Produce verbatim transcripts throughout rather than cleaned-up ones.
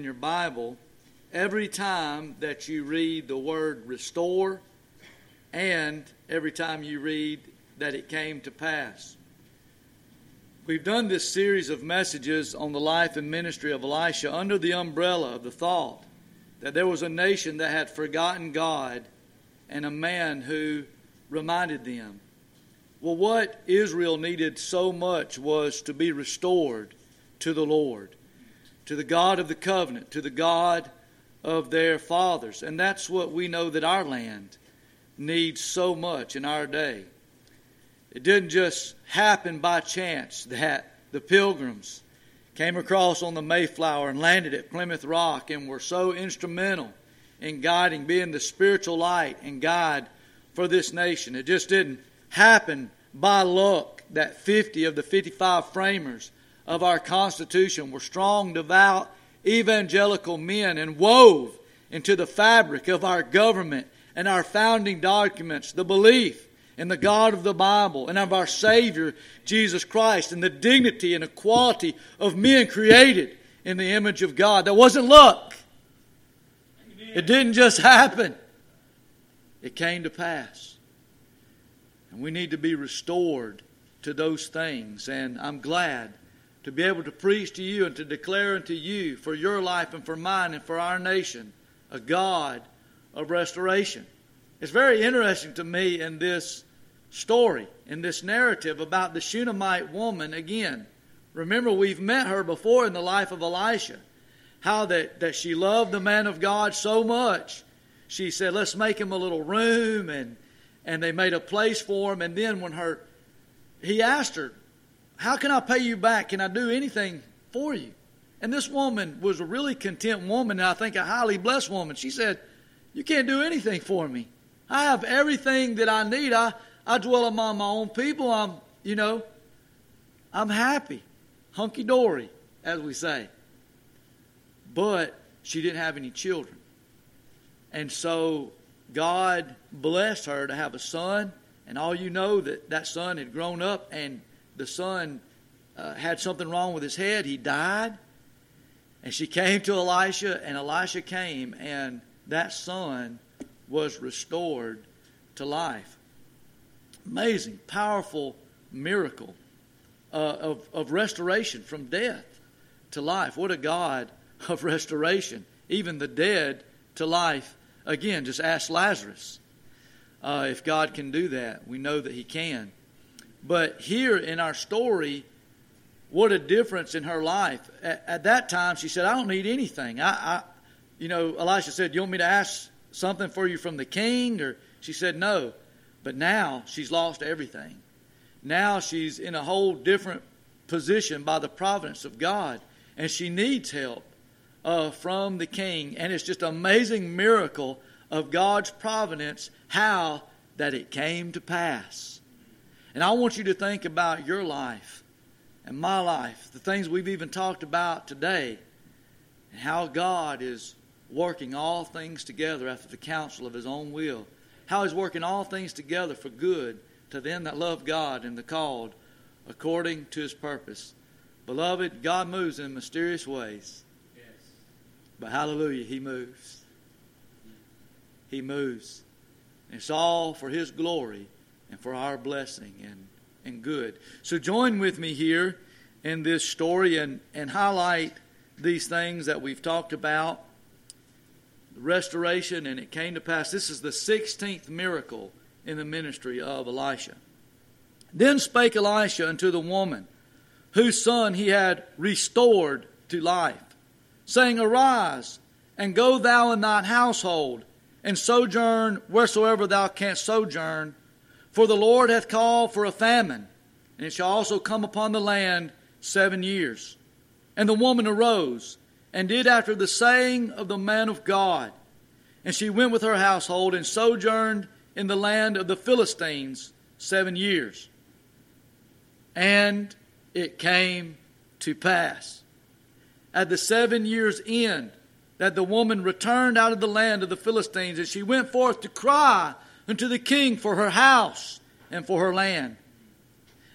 in your Bible every time that you read the word restore and every time you read that it came to pass. We've done this series of messages on the life and ministry of Elisha under the umbrella of the thought that there was a nation that had forgotten God and a man who reminded them. Well, what Israel needed so much was to be restored to the Lord, to the God of the covenant, to the God of their fathers. And that's what we know that our land needs so much in our day. It didn't just happen by chance that the Pilgrims came across on the Mayflower and landed at Plymouth Rock and were so instrumental in guiding, being the spiritual light and guide for this nation. It just didn't happen by luck that fifty of the fifty-five framers of our Constitution were strong, devout, evangelical men and wove into the fabric of our government and our founding documents the belief in the God of the Bible and of our Savior, Jesus Christ, and the dignity and equality of men created in the image of God. That wasn't luck. Amen. It didn't just happen. It came to pass. And we need to be restored to those things. And I'm glad to be able to preach to you and to declare unto you for your life and for mine and for our nation a God of restoration. It's very interesting to me in this story, in this narrative about the Shunammite woman again. Remember, we've met her before in the life of Elisha. How that, that she loved the man of God so much. She said, let's make him a little room. And, and they made a place for him. And then when her, he asked her, how can I pay you back? Can I do anything for you? And this woman was a really content woman, and I think a highly blessed woman. She said, you can't do anything for me. I have everything that I need. I, I dwell among my own people. I'm, you know, I'm happy. Hunky-dory, as we say. But she didn't have any children. And so God blessed her to have a son. And all you know that that son had grown up and the son uh, had something wrong with his head. He died. And she came to Elisha, and Elisha came, and that son was restored to life. Amazing, powerful miracle uh, of, of restoration from death to life. What a God of restoration. Even the dead to life. Again, just ask Lazarus. Uh, if God can do that, we know that he can. But here in our story, what a difference in her life. At, at that time, she said, I don't need anything. I, I, you know, Elisha said, you want me to ask something for you from the king? Or she said, no. But now she's lost everything. Now she's in a whole different position by the providence of God. And she needs help uh, from the king. And it's just an amazing miracle of God's providence, how that it came to pass. And I want you to think about your life and my life, the things we've even talked about today, and how God is working all things together after the counsel of his own will. How he's working all things together for good to them that love God and the called according to his purpose. Beloved, God moves in mysterious ways. Yes. But hallelujah, he moves. He moves. And it's all for his glory and for our blessing and, and good. So join with me here in this story and, and highlight these things that we've talked about. Restoration, and it came to pass. This is the sixteenth miracle in the ministry of Elisha. Then spake Elisha unto the woman, whose son he had restored to life, saying, Arise, and go thou in thine household, and sojourn wheresoever thou canst sojourn, for the Lord hath called for a famine, and it shall also come upon the land seven years. And the woman arose, and did after the saying of the man of God. And she went with her household, and sojourned in the land of the Philistines seven years. And it came to pass, at the seven years' end, that the woman returned out of the land of the Philistines, and she went forth to cry unto the king for her house and for her land.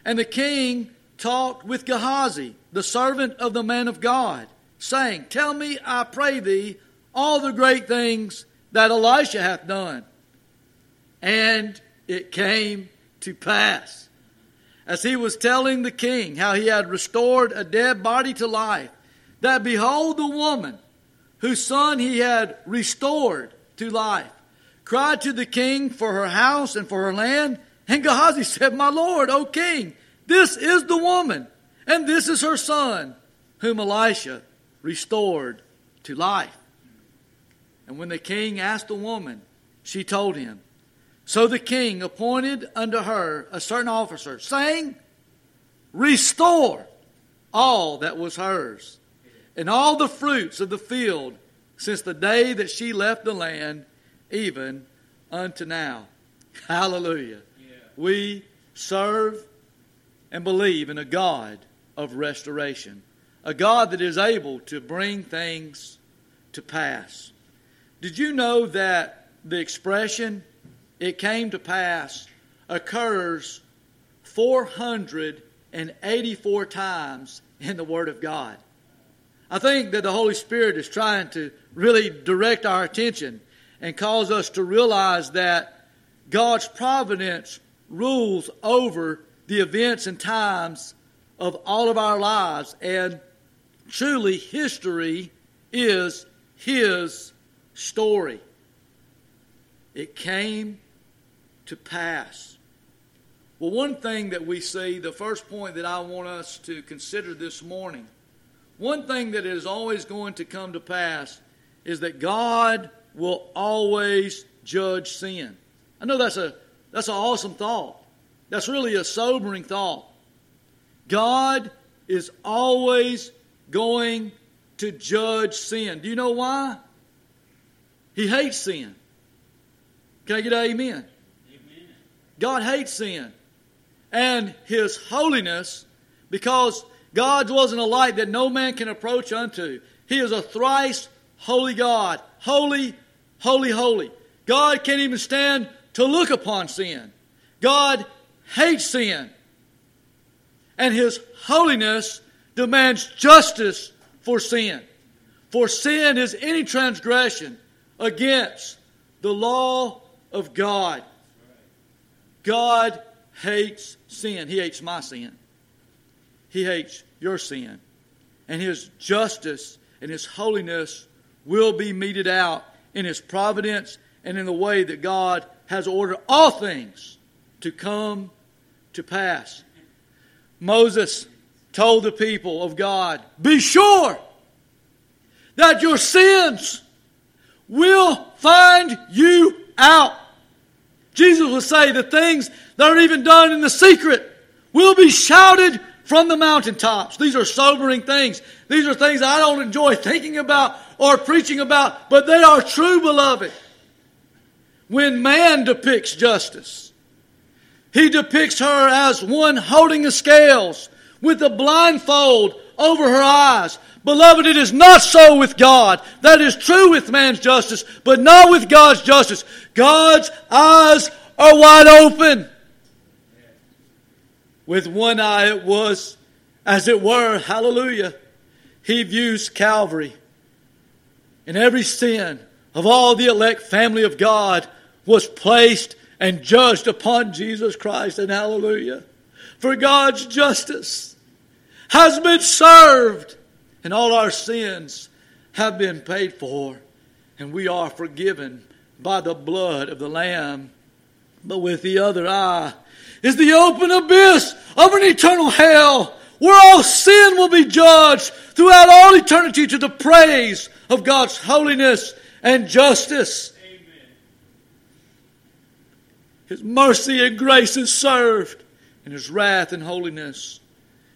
And the king talked with Gehazi, the servant of the man of God, saying, Tell me, I pray thee, all the great things that Elisha hath done. And it came to pass, as he was telling the king how he had restored a dead body to life, that behold, the woman whose son he had restored to life cried to the king for her house and for her land. And Gehazi said, My lord, O king, this is the woman, and this is her son, whom Elisha restored to life. And when the king asked the woman, she told him. So the king appointed unto her a certain officer, saying, Restore all that was hers, and all the fruits of the field, since the day that she left the land, even unto now. Hallelujah. Yeah. We serve and believe in a God of restoration, a God that is able to bring things to pass. Did you know that the expression, it came to pass, occurs four hundred eighty-four times in the Word of God? I think that the Holy Spirit is trying to really direct our attention and cause us to realize that God's providence rules over the events and times of all of our lives, and truly history is His story. It came to pass. Well, one thing that we see, the first point that I want us to consider this morning, one thing that is always going to come to pass is that God will always judge sin. I know that's a that's an awesome thought. That's really a sobering thought. God is always going to judge sin. Do you know why? He hates sin. Can I get an amen? Amen. God hates sin. And His holiness, because God wasn't a light that no man can approach unto. He is a thrice holy God. Holy, holy, holy. God can't even stand to look upon sin. God hates sin. And His holiness demands justice for sin. For sin is any transgression against the law of God. God hates sin. He hates my sin. He hates your sin. And His justice and His holiness will be meted out in His providence and in the way that God has ordered all things to come to pass. Moses told the people of God, Be sure that your sins will find you out. Jesus will say, The things that are even done in the secret will be shouted from the mountaintops. These are sobering things. These are things I don't enjoy thinking about or preaching about, but they are true, beloved. When man depicts justice, he depicts her as one holding the scales with a blindfold over her eyes. Beloved, it is not so with God. That is true with man's justice, but not with God's justice. God's eyes are wide open. With one eye it was, as it were, hallelujah, He views Calvary. And every sin of all the elect family of God was placed and judged upon Jesus Christ. And hallelujah, for God's justice has been served. And all our sins have been paid for. And we are forgiven by the blood of the Lamb. But with the other eye is the open abyss of an eternal hell, where all sin will be judged throughout all eternity to the praise of God's holiness and justice. Amen. His mercy and grace is served, and His wrath and holiness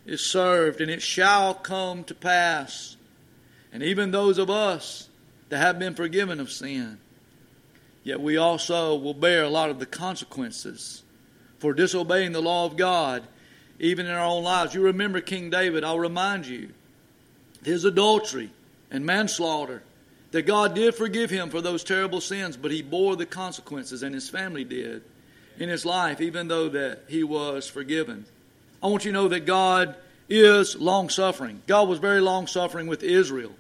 is served, and it shall come to pass. And even those of us that have been forgiven of sin, yet we also will bear a lot of the consequences for disobeying the law of God, even in our own lives. You remember King David, I'll remind you, his adultery and manslaughter, that God did forgive him for those terrible sins, but he bore the consequences, and his family did, in his life, even though that he was forgiven. I want you to know that God is long-suffering. God was very long-suffering with Israel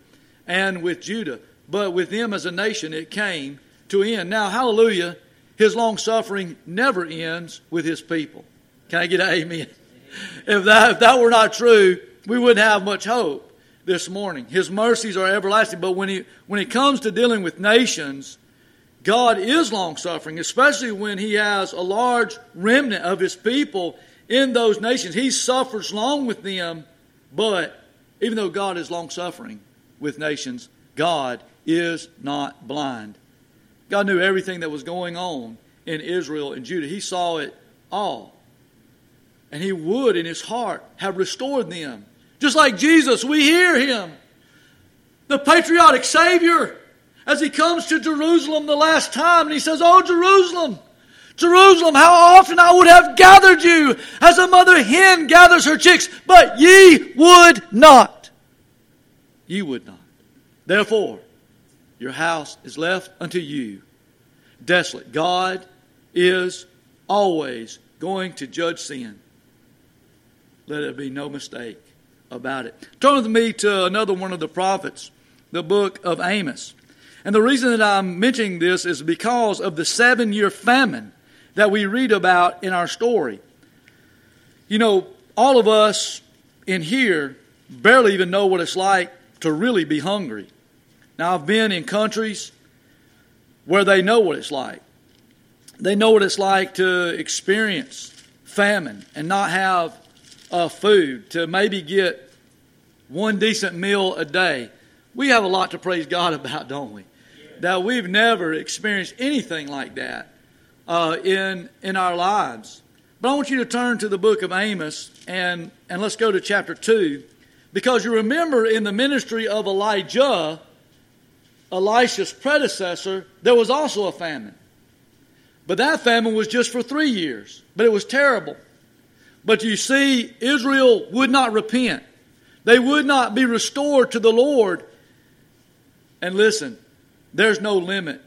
and with Judah, but with them as a nation it came to an end. Now, hallelujah, his long-suffering never ends with his people. Can I get an amen? If that, if that were not true, we wouldn't have much hope this morning. His mercies are everlasting, but when, he, when it comes to dealing with nations, God is long-suffering, especially when he has a large remnant of his people in those nations. He suffers long with them, but even though God is long-suffering with nations, God is not blind. God knew everything that was going on in Israel and Judah. He saw it all. And he would, in his heart, have restored them. Just like Jesus, we hear him, the patriotic Savior, as he comes to Jerusalem the last time, and he says, "Oh, Jerusalem, Jerusalem, how often I would have gathered you, as a mother hen gathers her chicks, but ye would not. Ye would not. Therefore, your house is left unto you desolate." God is always going to judge sin. Let it be no mistake about it. Turn with me to another one of the prophets, the book of Amos. And the reason that I'm mentioning this is because of the seven-year famine that we read about in our story. You know, all of us in here barely even know what it's like to really be hungry. Now, I've been in countries where they know what it's like. They know what it's like to experience famine and not have uh, food, to maybe get one decent meal a day. We have a lot to praise God about, don't we? That we've never experienced anything like that uh, in in our lives. But I want you to turn to the book of Amos, and, and let's go to chapter two. Because you remember in the ministry of Elijah, Elisha's predecessor, there was also a famine. But that famine was just for three years. But it was terrible. But you see, Israel would not repent. They would not be restored to the Lord. And listen, there's no limit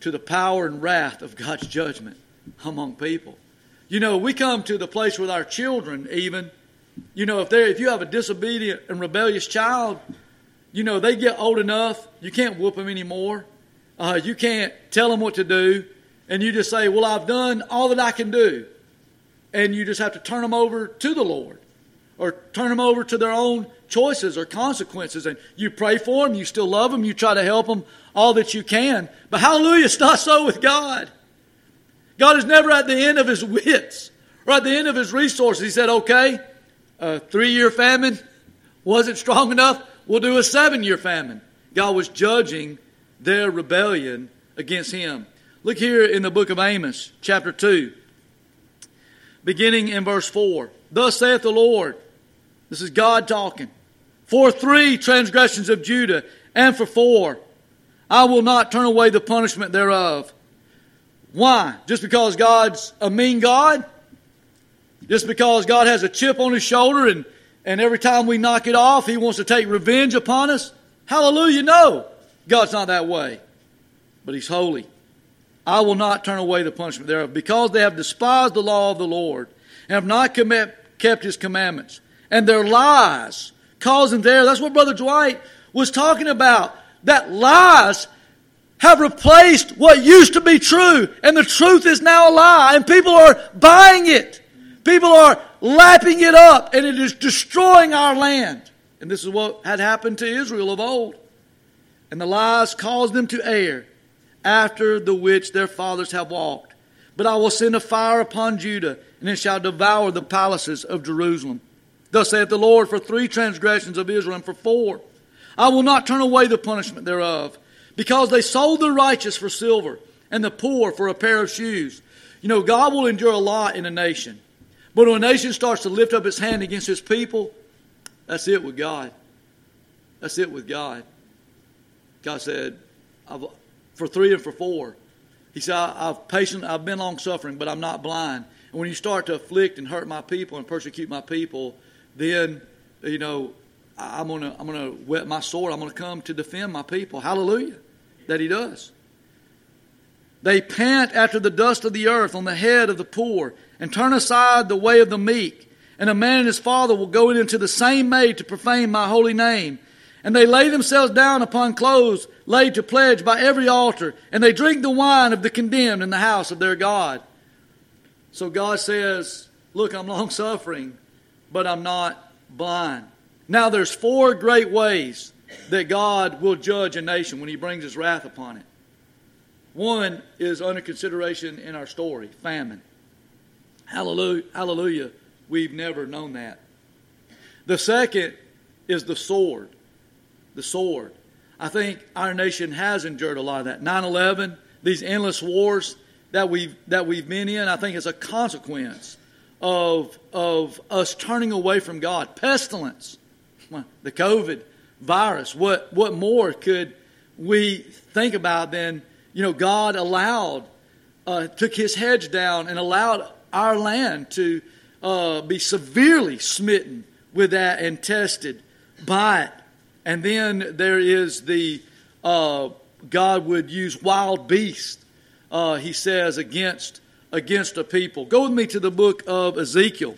to the power and wrath of God's judgment among people. You know, we come to the place with our children even. You know, if they if you have a disobedient and rebellious child, you know, they get old enough, you can't whoop them anymore. Uh, you can't tell them what to do. And you just say, "Well, I've done all that I can do." And you just have to turn them over to the Lord, or turn them over to their own choices or consequences. And you pray for them. You still love them. You try to help them all that you can. But hallelujah, it's not so with God. God is never at the end of his wits or at the end of his resources. He said, "Okay, a three-year famine wasn't strong enough. We'll do a seven-year famine." God was judging their rebellion against him. Look here in the book of Amos, chapter two, beginning in verse four. "Thus saith the Lord," this is God talking, "for three transgressions of Judah, and for four, I will not turn away the punishment thereof." Why? Just because God's a mean God? Just because God has a chip on his shoulder, and, and every time we knock it off, he wants to take revenge upon us? Hallelujah, no. God's not that way. But he's holy. "I will not turn away the punishment thereof, because they have despised the law of the Lord, and have not kept his commandments. And their lies cause them there." That's what Brother Dwight was talking about. That lies have replaced what used to be true. And the truth is now a lie. And people are buying it. People are lapping it up. And it is destroying our land. And this is what had happened to Israel of old. "And the lies caused them to err, after the which their fathers have walked. But I will send a fire upon Judah, and it shall devour the palaces of Jerusalem. Thus saith the Lord, for three transgressions of Israel, and for four, I will not turn away the punishment thereof, because they sold the righteous for silver, and the poor for a pair of shoes." You know, God will endure a lot in a nation. But when a nation starts to lift up its hand against his people, that's it with God. That's it with God. God said, I've... for three and for four. He said, I've patient, I've been long-suffering, but I'm not blind. And when you start to afflict and hurt my people and persecute my people, then, you know, I'm going to I'm gonna wet my sword. I'm going to come to defend my people. Hallelujah, that he does. "They pant after the dust of the earth on the head of the poor, and turn aside the way of the meek. and a man and his father will go in into the same maid to profane my holy name. And they lay themselves down upon clothes laid to pledge by every altar, and they drink the wine of the condemned in the house of their God. So God says, look, I'm long-suffering, but I'm not blind. Now there's four great ways that God will judge a nation when he brings his wrath upon it. One is under consideration in our story, famine. Hallelujah, hallelujah, we've never known that. The second is the sword. The sword. I think our nation has endured a lot of that. nine eleven, these endless wars that we've, that we've been in, I think is a consequence of, of us turning away from God. Pestilence, the COVID virus. What, what more could we think about than, you know, God allowed, uh, took his hedge down and allowed our land to uh, be severely smitten with that and tested by it. And then there is the, uh, God would use wild beasts, uh, he says, against against a people. Go with me to the book of Ezekiel.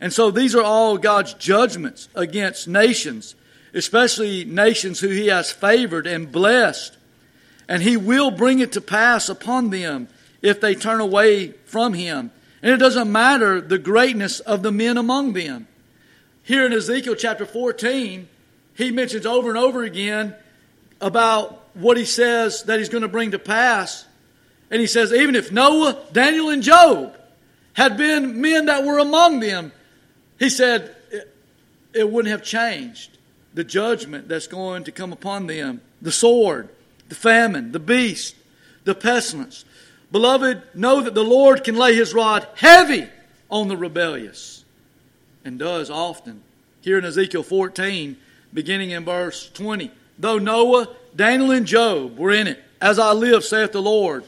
And so these are all God's judgments against nations, especially nations who he has favored and blessed. And he will bring it to pass upon them if they turn away from him. And it doesn't matter the greatness of the men among them. Here in Ezekiel chapter fourteen, he mentions over and over again about what he says that he's going to bring to pass. And he says, even if Noah, Daniel, and Job had been men that were among them, he said it, it wouldn't have changed the judgment that's going to come upon them. The sword, the famine, the beast, the pestilence. Beloved, know that the Lord can lay his rod heavy on the rebellious, and does often. Here in Ezekiel fourteen, beginning in verse twenty. Though Noah, Daniel, and Job were in it, as I live, saith the Lord,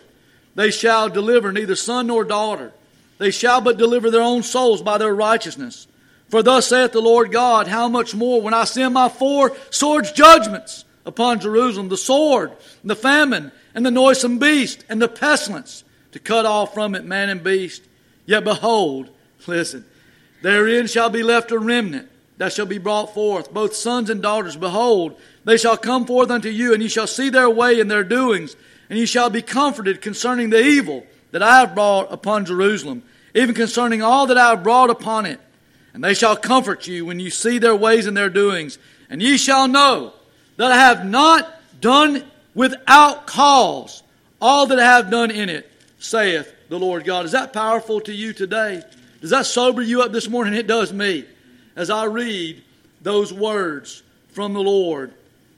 they shall deliver neither son nor daughter. They shall but deliver their own souls by their righteousness. For thus saith the Lord God, how much more when I send my four swords judgments upon Jerusalem, the sword, and the famine, and the noisome beast, and the pestilence, to cut off from it man and beast. Yet behold, listen, therein shall be left a remnant that shall be brought forth, both sons and daughters. Behold, they shall come forth unto you, and ye shall see their way and their doings, and ye shall be comforted concerning the evil that I have brought upon Jerusalem, even concerning all that I have brought upon it. And they shall comfort you when you see their ways and their doings, and ye shall know that I have not done without cause all that I have done in it, saith the Lord God. Is that powerful to you today? Does that sober you up this morning? It does me, as I read those words from the Lord.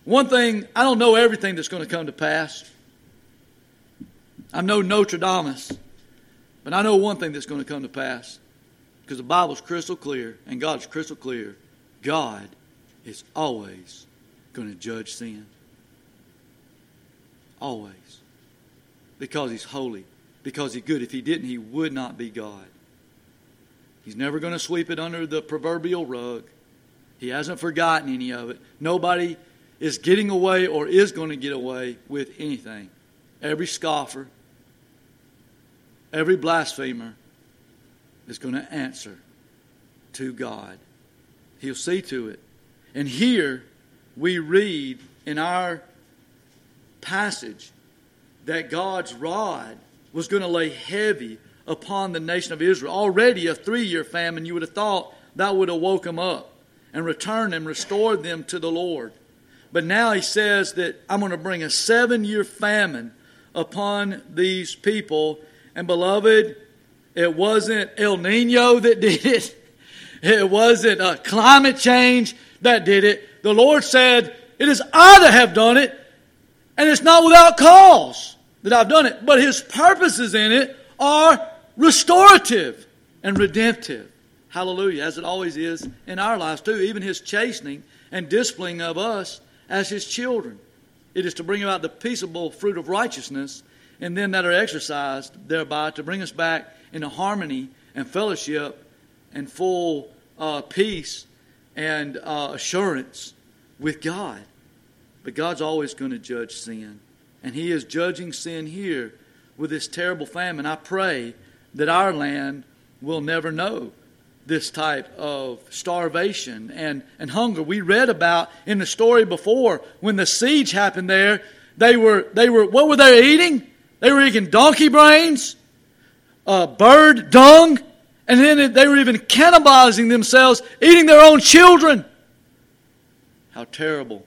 One thing, I don't know everything that's going to come to pass. I'm no Nostradamus, but I know one thing that's going to come to pass, because the Bible's crystal clear and God's crystal clear. God is always going to judge sin. Always. Because he's holy. Because he's good. If he didn't, he would not be God. He's never going to sweep it under the proverbial rug. He hasn't forgotten any of it. Nobody is getting away or is going to get away with anything. Every scoffer, every blasphemer is going to answer to God. He'll see to it. And here we read in our passage that God's rod was going to lay heavy upon the nation of Israel. Already a three-year famine, you would have thought that would have woke them up and returned and restored them to the Lord. But now he says that I'm going to bring a seven-year famine upon these people. And beloved, it wasn't El Nino that did it. It wasn't uh, climate change that did it. The Lord said, it is I that have done it, and it's not without cause that I've done it. But his purposes in it are restorative and redemptive. Hallelujah. As it always is in our lives too. Even his chastening and disciplining of us as his children. It is to bring about the peaceable fruit of righteousness, and then that are exercised thereby to bring us back into harmony and fellowship and full uh, peace and uh, assurance with God. But God's always going to judge sin. And he is judging sin here with this terrible famine. I pray that our land will never know this type of starvation and, and hunger. We read about in the story before when the siege happened there, they were they were what were they eating? They were eating donkey brains, uh, bird dung, and then they were even cannibalizing themselves, eating their own children. How terrible,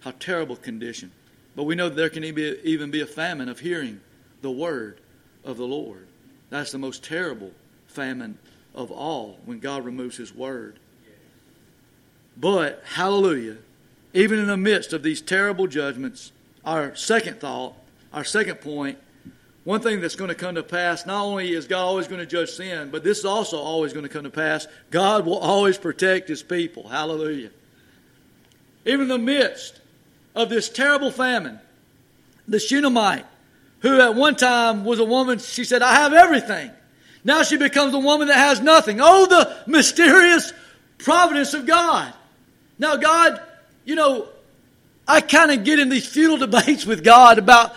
how terrible condition. But we know that there can even be a famine of hearing the word of the Lord. That's the most terrible famine of all, when God removes His word. But, hallelujah, even in the midst of these terrible judgments, our second thought, our second point, one thing that's going to come to pass, not only is God always going to judge sin, but this is also always going to come to pass. God will always protect His people. Hallelujah. Even in the midst of this terrible famine, the Shunammite, who at one time was a woman, she said, I have everything. Now she becomes a woman that has nothing. Oh, the mysterious providence of God. Now God, you know, I kind of get in these futile debates with God about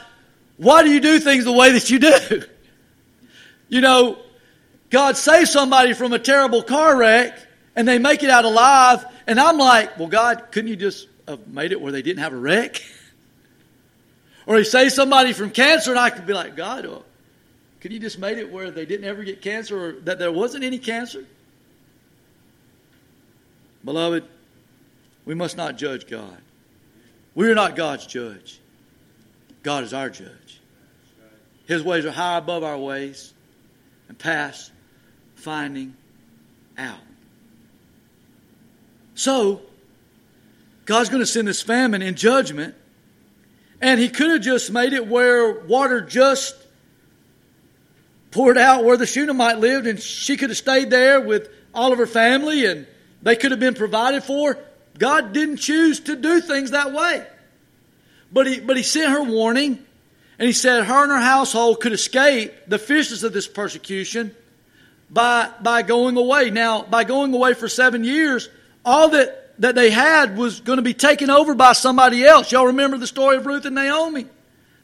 why do you do things the way that you do? You know, God saves somebody from a terrible car wreck and they make it out alive. And I'm like, well, God, couldn't you just have made it where they didn't have a wreck? Or He saves somebody from cancer and I could be like, God, oh, could you just made it where they didn't ever get cancer or that there wasn't any cancer? Beloved, we must not judge God. We are not God's judge. God is our judge. His ways are high above our ways and past finding out. So, God's going to send this famine in judgment, and He could have just made it where water just poured out where the Shunammite lived, and she could have stayed there with all of her family and they could have been provided for. God didn't choose to do things that way. But he, but he sent her warning, and He said her and her household could escape the fierceness of this persecution by, by going away. Now, by going away for seven years, all that, that they had was going to be taken over by somebody else. Y'all remember the story of Ruth and Naomi.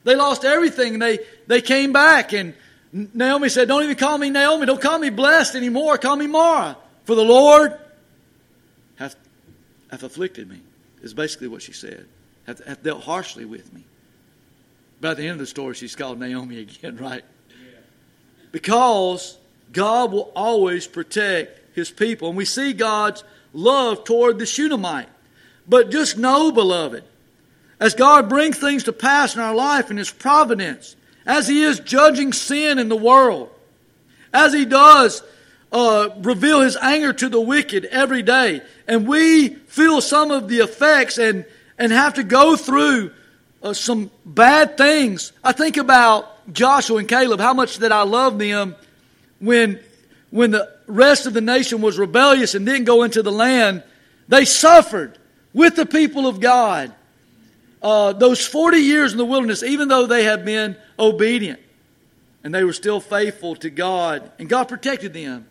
They lost everything, and they, they came back, and Naomi said, don't even call me Naomi. Don't call me blessed anymore. Call me Mara. For the Lord hath, hath afflicted me, is basically what she said. Hath, hath dealt harshly with me. But at the end of the story, she's called Naomi again, right? Yeah. Because God will always protect His people. And we see God's love toward the Shunammite. But just know, beloved, as God brings things to pass in our life in His providence, as He is judging sin in the world, as He does uh, reveal His anger to the wicked every day, and we feel some of the effects and, and have to go through uh, some bad things. I think about Joshua and Caleb, how much that I love them when, when the rest of the nation was rebellious and didn't go into the land. They suffered with the people of God. Uh, those forty years in the wilderness, even though they had been obedient and they were still faithful to God, and God protected them.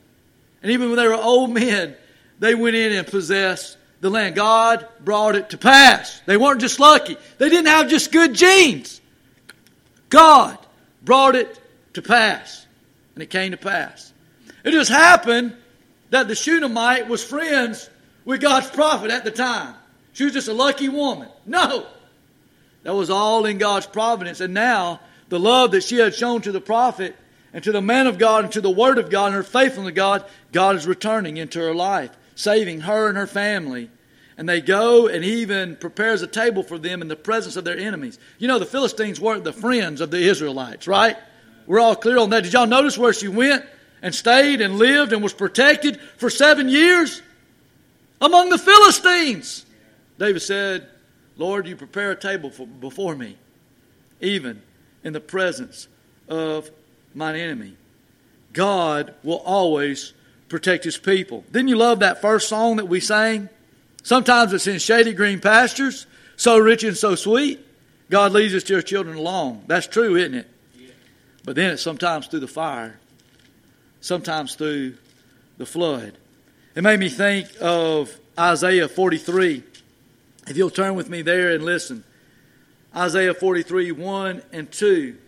And even when they were old men, they went in and possessed the land. God brought it to pass. They weren't just lucky. They didn't have just good genes. God brought it to pass. And it came to pass. It just happened that the Shunammite was friends with God's prophet at the time. She was just a lucky woman. No! That was all in God's providence. And now, the love that she had shown to the prophet and to the man of God and to the word of God and her faithfulness to God, God is returning into her life, saving her and her family. And they go and even prepares a table for them in the presence of their enemies. You know, the Philistines weren't the friends of the Israelites, right? We're all clear on that. Did y'all notice where she went and stayed and lived and was protected for seven years? Among the Philistines. David said, Lord, you prepare a table for, before me, even in the presence of mine enemy. God will always protect His people. Didn't you love that first song that we sang? Sometimes it's in shady green pastures, so rich and so sweet. God leads us to His children along. That's true, isn't it? Yeah. But then it's sometimes through the fire, sometimes through the flood. It made me think of Isaiah forty-three. If you'll turn with me there and listen. Isaiah forty-three, one and two.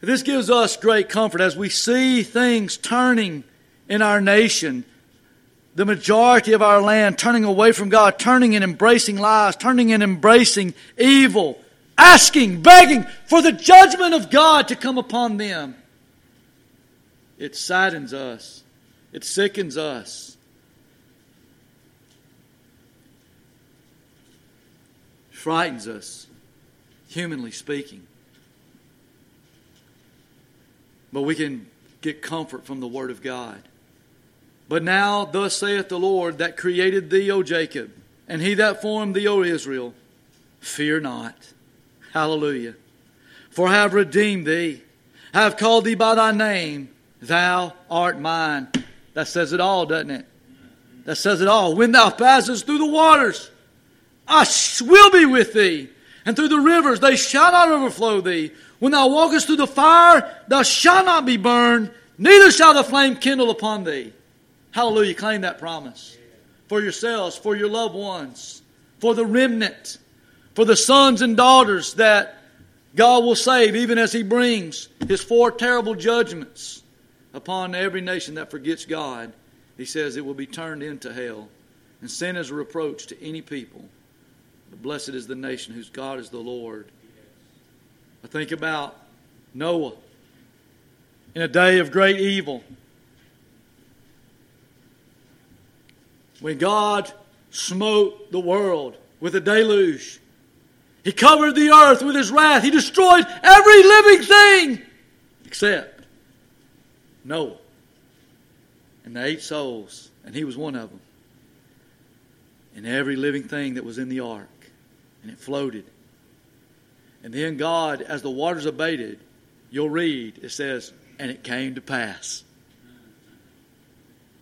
This gives us great comfort as we see things turning in our nation, the majority of our land turning away from God, turning and embracing lies, turning and embracing evil, asking, begging for the judgment of God to come upon them. It saddens us. It sickens us. It frightens us, humanly speaking. But we can get comfort from the Word of God. But now, thus saith the Lord that created thee, O Jacob, and he that formed thee, O Israel, fear not. Hallelujah. For I have redeemed thee, I have called thee by thy name, thou art mine. That says it all, doesn't it? That says it all. When thou passest through the waters, I will be with thee. And through the rivers, they shall not overflow thee. When thou walkest through the fire, thou shalt not be burned, neither shall the flame kindle upon thee. Hallelujah. Claim that promise for yourselves, for your loved ones, for the remnant, for the sons and daughters that God will save, even as He brings His four terrible judgments upon every nation that forgets God. He says it will be turned into hell, and sin is a reproach to any people. But blessed is the nation whose God is the Lord. I think about Noah in a day of great evil. When God smote the world with a deluge, He covered the earth with His wrath. He destroyed every living thing except Noah and the eight souls, and he was one of them. And every living thing that was in the ark, and it floated. And then God, as the waters abated, you'll read, it says, and it came to pass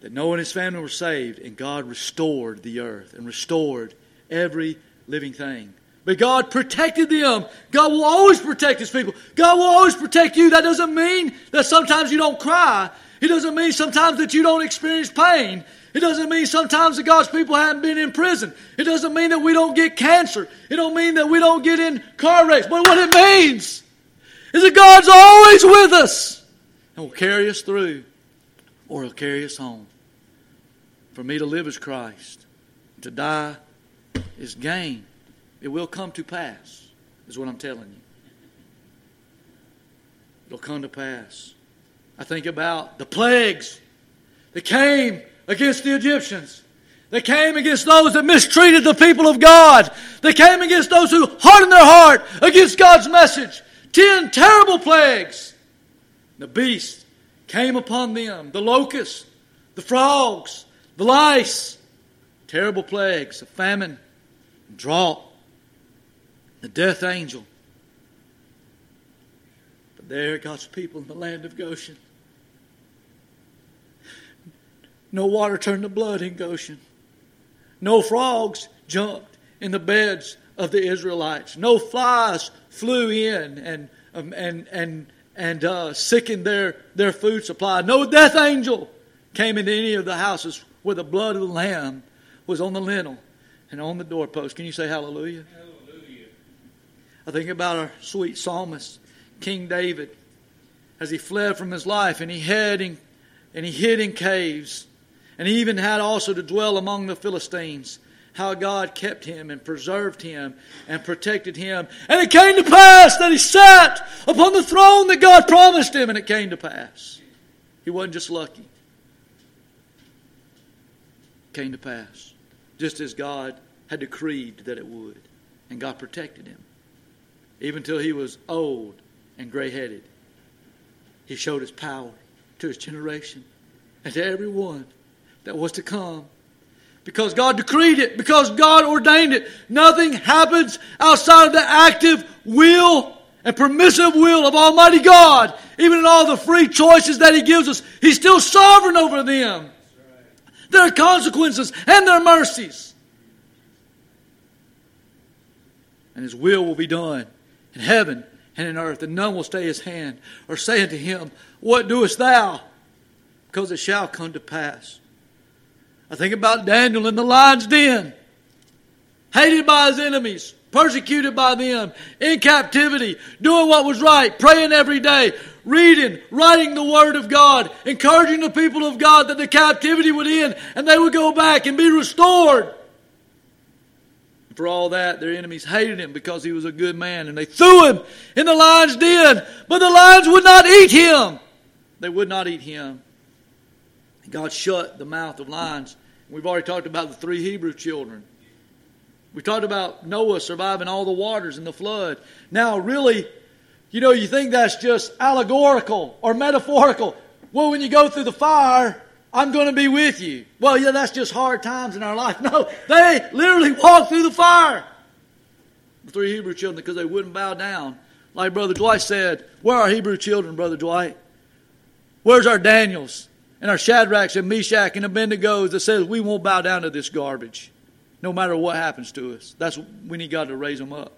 that Noah and his family were saved, and God restored the earth and restored every living thing. But God protected them. God will always protect His people. God will always protect you. That doesn't mean that sometimes you don't cry. It doesn't mean sometimes that you don't experience pain. It doesn't mean sometimes that God's people haven't been in prison. It doesn't mean that we don't get cancer. It don't mean that we don't get in car wrecks. But what it means is that God's always with us and will carry us through, or He'll carry us home. For me to live is Christ. To die is gain. It will come to pass, is what I'm telling you. It'll come to pass. I think about the plagues that came against the Egyptians. They came against those that mistreated the people of God. They came against those who hardened their heart against God's message. Ten terrible plagues. The beast came upon them. The locusts, the frogs, the lice. Terrible plagues of famine, drought, the death angel. But there are God's people in the land of Goshen. No water turned to blood in Goshen. No frogs jumped in the beds of the Israelites. No flies flew in and um, and and and uh, sickened their, their food supply. No death angel came into any of the houses where the blood of the Lamb was on the lintel and on the doorpost. Can you say hallelujah? Hallelujah. I think about our sweet psalmist, King David, as he fled from his life and he hid in, and he hid in caves. And he even had also to dwell among the Philistines. How God kept him and preserved him and protected him. And it came to pass that he sat upon the throne that God promised him. And it came to pass. He wasn't just lucky. It came to pass. Just as God had decreed that it would. And God protected him. Even till he was old and gray-headed. He showed His power to His generation and to everyone that was to come, because God decreed it, because God ordained it. Nothing happens outside of the active will and permissive will of Almighty God. Even in all the free choices that He gives us, He's still sovereign over them. There are consequences and their mercies. And His will will be done in heaven and in earth, and none will stay His hand or say unto Him, what doest thou? Because it shall come to pass. I think about Daniel in the lion's den. hated by his enemies, persecuted by them, in captivity, doing what was right, praying every day, reading, writing the Word of God, encouraging the people of God that the captivity would end and they would go back and be restored. And for all that, their enemies hated him because he was a good man, and they threw him in the lion's den, but the lions would not eat him. They would not eat him. And God shut the mouth of lions. We've already talked about the three Hebrew children. We talked about Noah surviving all the waters and the flood. Now, really, you know, you think that's just allegorical or metaphorical. Well, when you go through the fire, I'm going to be with you. Well, yeah, that's just hard times in our life. No, they literally walked through the fire. The three Hebrew children, because they wouldn't bow down. Like Brother Dwight said, where are our Hebrew children, Brother Dwight? Where's our Daniels and our Shadracs and Meshach and Abednego's that says we won't bow down to this garbage? No matter what happens to us. That's we need God to raise them up.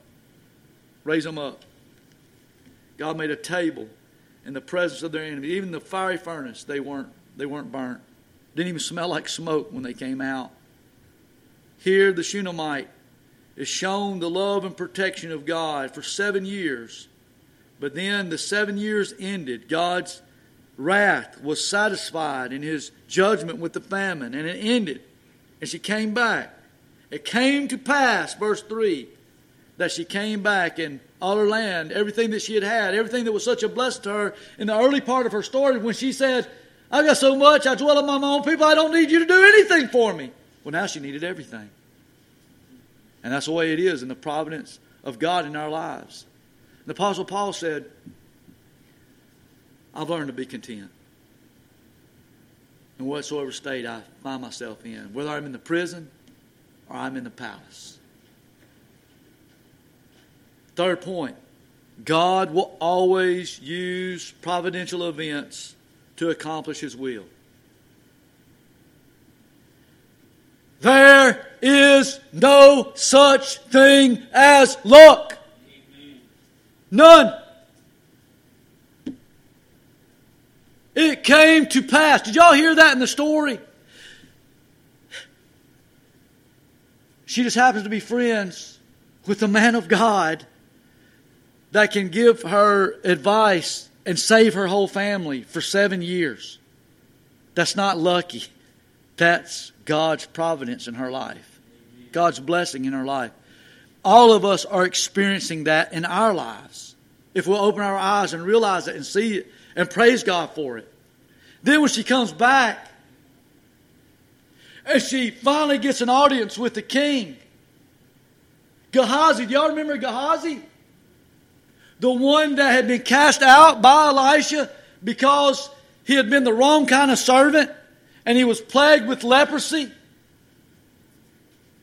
Raise them up. God made a table in the presence of their enemy. Even the fiery furnace, they weren't they weren't burnt. Didn't even smell like smoke when they came out. Here the Shunammite is shown the love and protection of God for seven years. But then the seven years ended. God's wrath was satisfied in his judgment with the famine. And it ended. And she came back. It came to pass, verse three, that she came back and all her land, everything that she had had, everything that was such a blessing to her in the early part of her story when she said, I got so much, I dwell among my own people, I don't need you to do anything for me. Well, now she needed everything. And that's the way it is in the providence of God in our lives. The Apostle Paul said, I've learned to be content in whatsoever state I find myself in, whether I'm in the prison, or I'm in the palace. Third point. God will always use providential events to accomplish His will. There is no such thing as luck. Amen. None. It came to pass. Did y'all hear that in the story? She just happens to be friends with a man of God that can give her advice and save her whole family for seven years. That's not lucky. That's God's providence in her life. God's blessing in her life. All of us are experiencing that in our lives. If we'll open our eyes and realize it and see it and praise God for it. Then when she comes back, and she finally gets an audience with the king. Gehazi, do y'all remember Gehazi? The one that had been cast out by Elisha because he had been the wrong kind of servant and he was plagued with leprosy.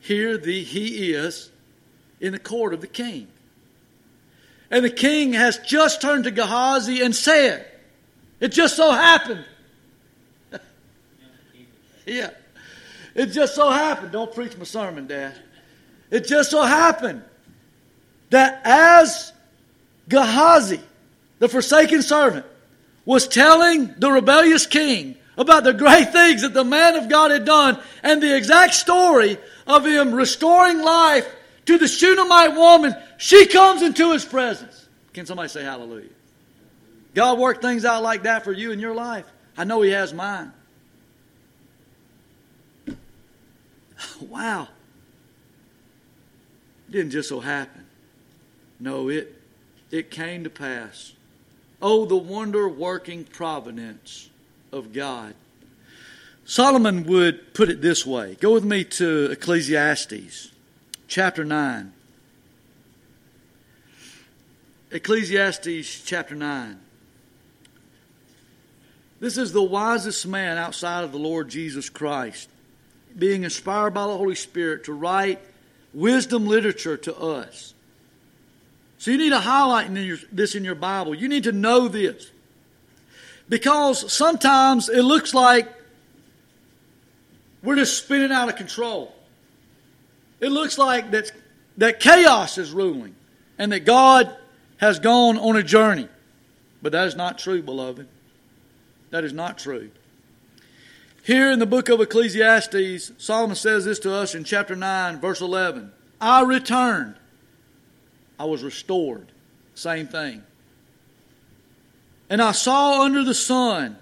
Here the, he is in the court of the king. And the king has just turned to Gehazi and said, it just so happened. yeah. It just so happened, don't preach my sermon, Dad. It just so happened that as Gehazi, the forsaken servant, was telling the rebellious king about the great things that the man of God had done and the exact story of him restoring life to the Shunammite woman, she comes into his presence. Can somebody say hallelujah? God worked things out like that for you in your life. I know He has mine. Wow. It didn't just so happen. No, it it came to pass. Oh, the wonder-working providence of God. Solomon would put it this way. Go with me to Ecclesiastes chapter nine. Ecclesiastes chapter nine. This is the wisest man outside of the Lord Jesus Christ, being inspired by the Holy Spirit to write wisdom literature to us. So you need to highlight this in your Bible. You need to know this. Because sometimes it looks like we're just spinning out of control. It looks like that's, that chaos is ruling and that God has gone on a journey. But that is not true, beloved. That is not true. Here in the book of Ecclesiastes, Solomon says this to us in chapter nine, verse eleven. I returned. I was restored. Same thing. And I saw under the sun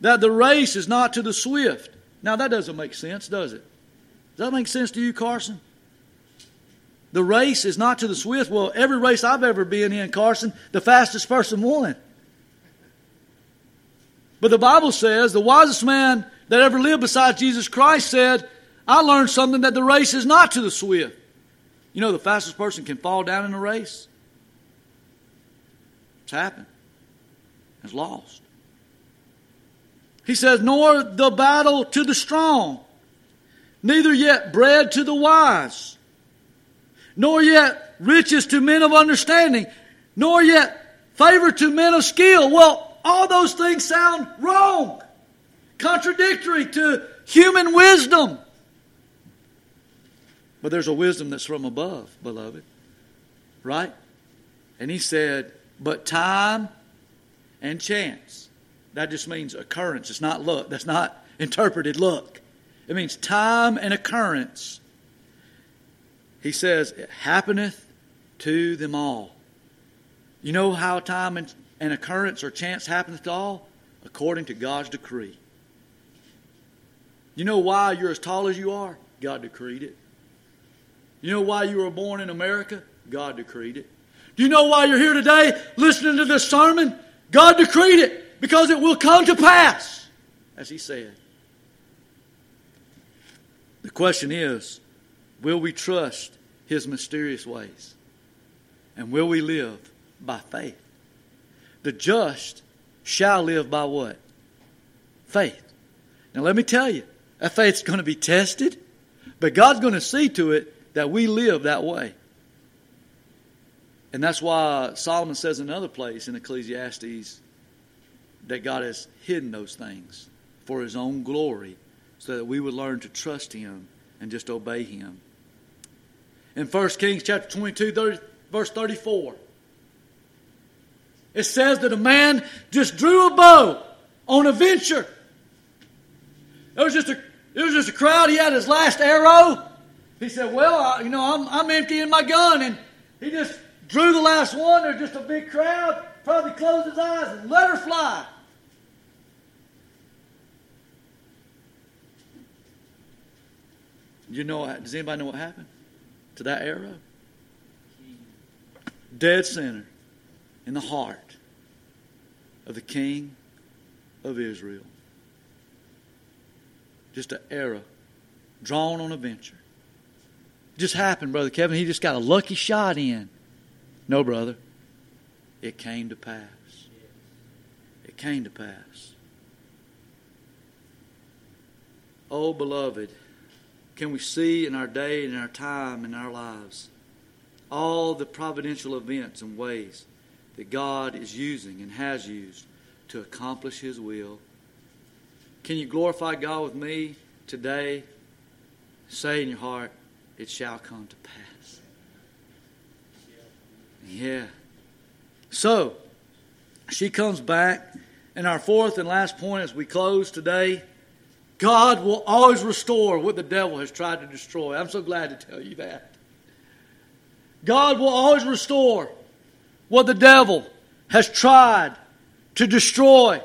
that the race is not to the swift. Now that doesn't make sense, does it? Does that make sense to you, Carson? The race is not to the swift. Well, every race I've ever been in, Carson, the fastest person won. But the Bible says the wisest man that ever lived besides Jesus Christ said, I learned something, that the race is not to the swift. You know, the fastest person can fall down in a race. It's happened. It's lost. He says, nor the battle to the strong, neither yet bread to the wise, nor yet riches to men of understanding, nor yet favor to men of skill. Well, all those things sound wrong, contradictory to human wisdom. But there's a wisdom that's from above, beloved. Right? And he said, but time and chance. That just means occurrence. It's not luck. That's not interpreted luck. It means time and occurrence. He says, it happeneth to them all. You know how time and, and occurrence or chance happeneth to all? According to God's decree. You know why you're as tall as you are? God decreed it. You know why you were born in America? God decreed it. Do you know why you're here today listening to this sermon? God decreed it, because it will come to pass, as He said. The question is, will we trust His mysterious ways? And will we live by faith? The just shall live by what? Faith. Now let me tell you, that faith's going to be tested, but God's going to see to it that we live that way. And that's why Solomon says in another place in Ecclesiastes that God has hidden those things for His own glory, so that we would learn to trust Him and just obey Him. In First Kings chapter twenty-two, verse thirty-four, it says that a man just drew a bow on a venture. There was just a, it was just a crowd. He had his last arrow. He said, well, I, you know, I'm, I'm emptying my gun. And he just drew the last one. There's just a big crowd. Probably closed his eyes and let her fly. You know, does anybody know what happened to that arrow? Dead center in the heart of the king of Israel. Just an arrow drawn on a venture. It just happened, Brother Kevin. He just got a lucky shot in. No, brother. It came to pass. It came to pass. Oh, beloved, can we see in our day and in our time and our lives all the providential events and ways that God is using and has used to accomplish His will? Can you glorify God with me today? Say in your heart, it shall come to pass. Yeah. So, she comes back. And our fourth and last point as we close today, God will always restore what the devil has tried to destroy. I'm so glad to tell you that. God will always restore what the devil has tried to destroy.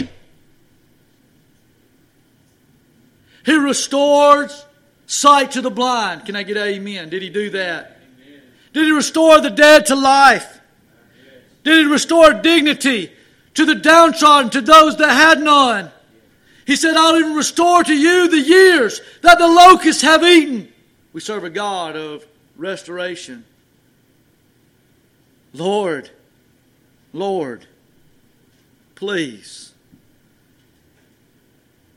He restores sight to the blind. Can I get an amen? Did He do that? Amen. Did He restore the dead to life? Amen. Did He restore dignity to the downtrodden, to those that had none? He said, I'll even restore to you the years that the locusts have eaten. We serve a God of restoration. Lord, Lord, please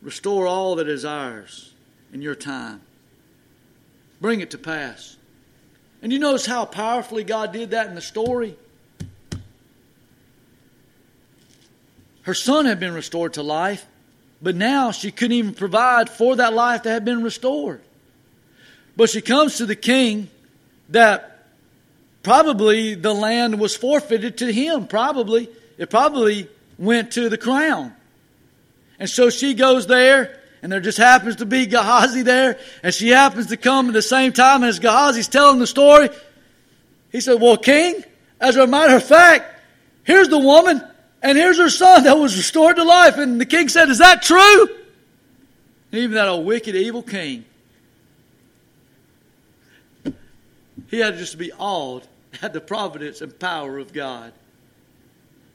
restore all that is ours in Your time. Bring it to pass. And you notice how powerfully God did that in the story? Her son had been restored to life. But now she couldn't even provide for that life that had been restored. But she comes to the king that probably the land was forfeited to him. Probably. It probably went to the crown. And so she goes there And there just happens to be Gehazi there. And she happens to come at the same time. And as Gehazi's telling the story, he said, well, King, as a matter of fact, here's the woman and here's her son that was restored to life. And the king said, is that true? And even that old wicked, evil king, he had to just be awed at the providence and power of God.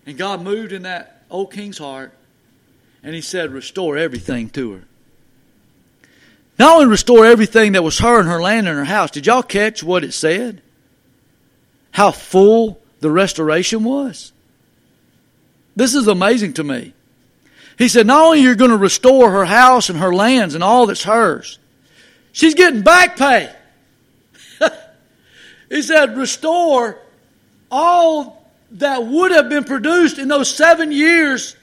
And God moved in that old king's heart. And he said, restore everything to her. Not only restore everything that was her and her land and her house. Did y'all catch what it said? How full the restoration was. This is amazing to me. He said, not only are you going to restore her house and her lands and all that's hers. She's getting back pay. He said, restore all that would have been produced in those seven years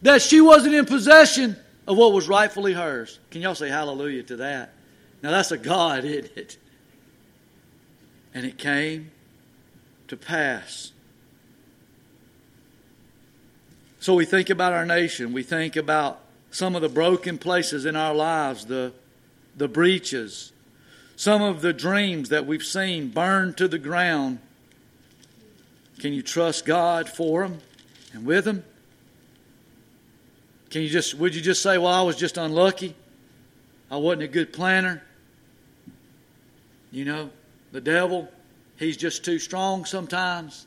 that she wasn't in possession of what was rightfully hers. Can y'all say hallelujah to that? Now that's a God, isn't it? And it came to pass. So we think about our nation. We think about some of the broken places in our lives, the, the breaches, some of the dreams that we've seen burned to the ground. Can you trust God for them and with them? Can you just, would you just say, well, I was just unlucky. I wasn't a good planner. You know, the devil, he's just too strong sometimes.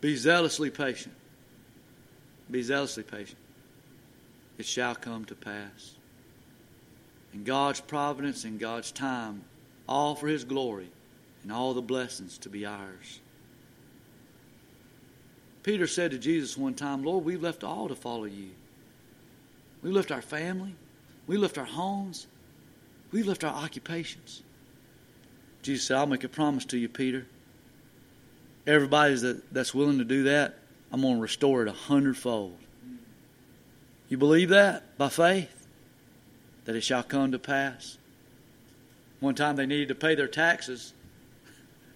Be zealously patient. Be zealously patient. It shall come to pass. In God's providence, in God's time, all for His glory and all the blessings to be ours. Peter said to Jesus one time, Lord, we've left all to follow you. We left our family. We left our homes. We left our occupations. Jesus said, I'll make a promise to you, Peter. Everybody that's willing to do that, I'm going to restore it a hundredfold. You believe that by faith? That it shall come to pass? One time they needed to pay their taxes.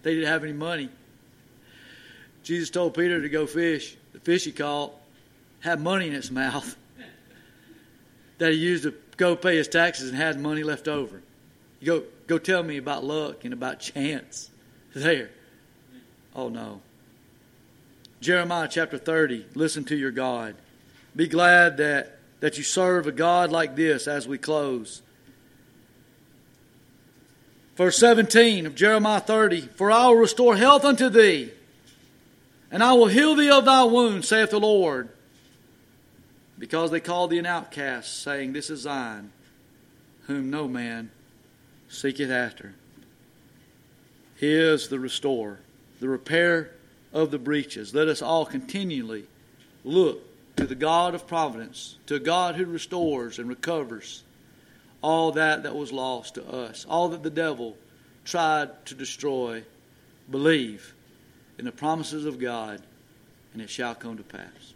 They didn't have any money. Jesus told Peter to go fish. The fish he caught had money in its mouth that he used to go pay his taxes and had money left over. You go, go tell me about luck and about chance there. Oh no. Jeremiah chapter thirty, listen to your God. Be glad that, that you serve a God like this as we close. Verse seventeen of Jeremiah thirty, for I will restore health unto thee, and I will heal thee of thy wounds, saith the Lord. Because they called thee an outcast, saying, this is thine, whom no man seeketh after. He is the restorer, the repairer of the breaches. Let us all continually look to the God of providence, to God who restores and recovers all that that was lost to us, all that the devil tried to destroy. Believe in the promises of God, and it shall come to pass.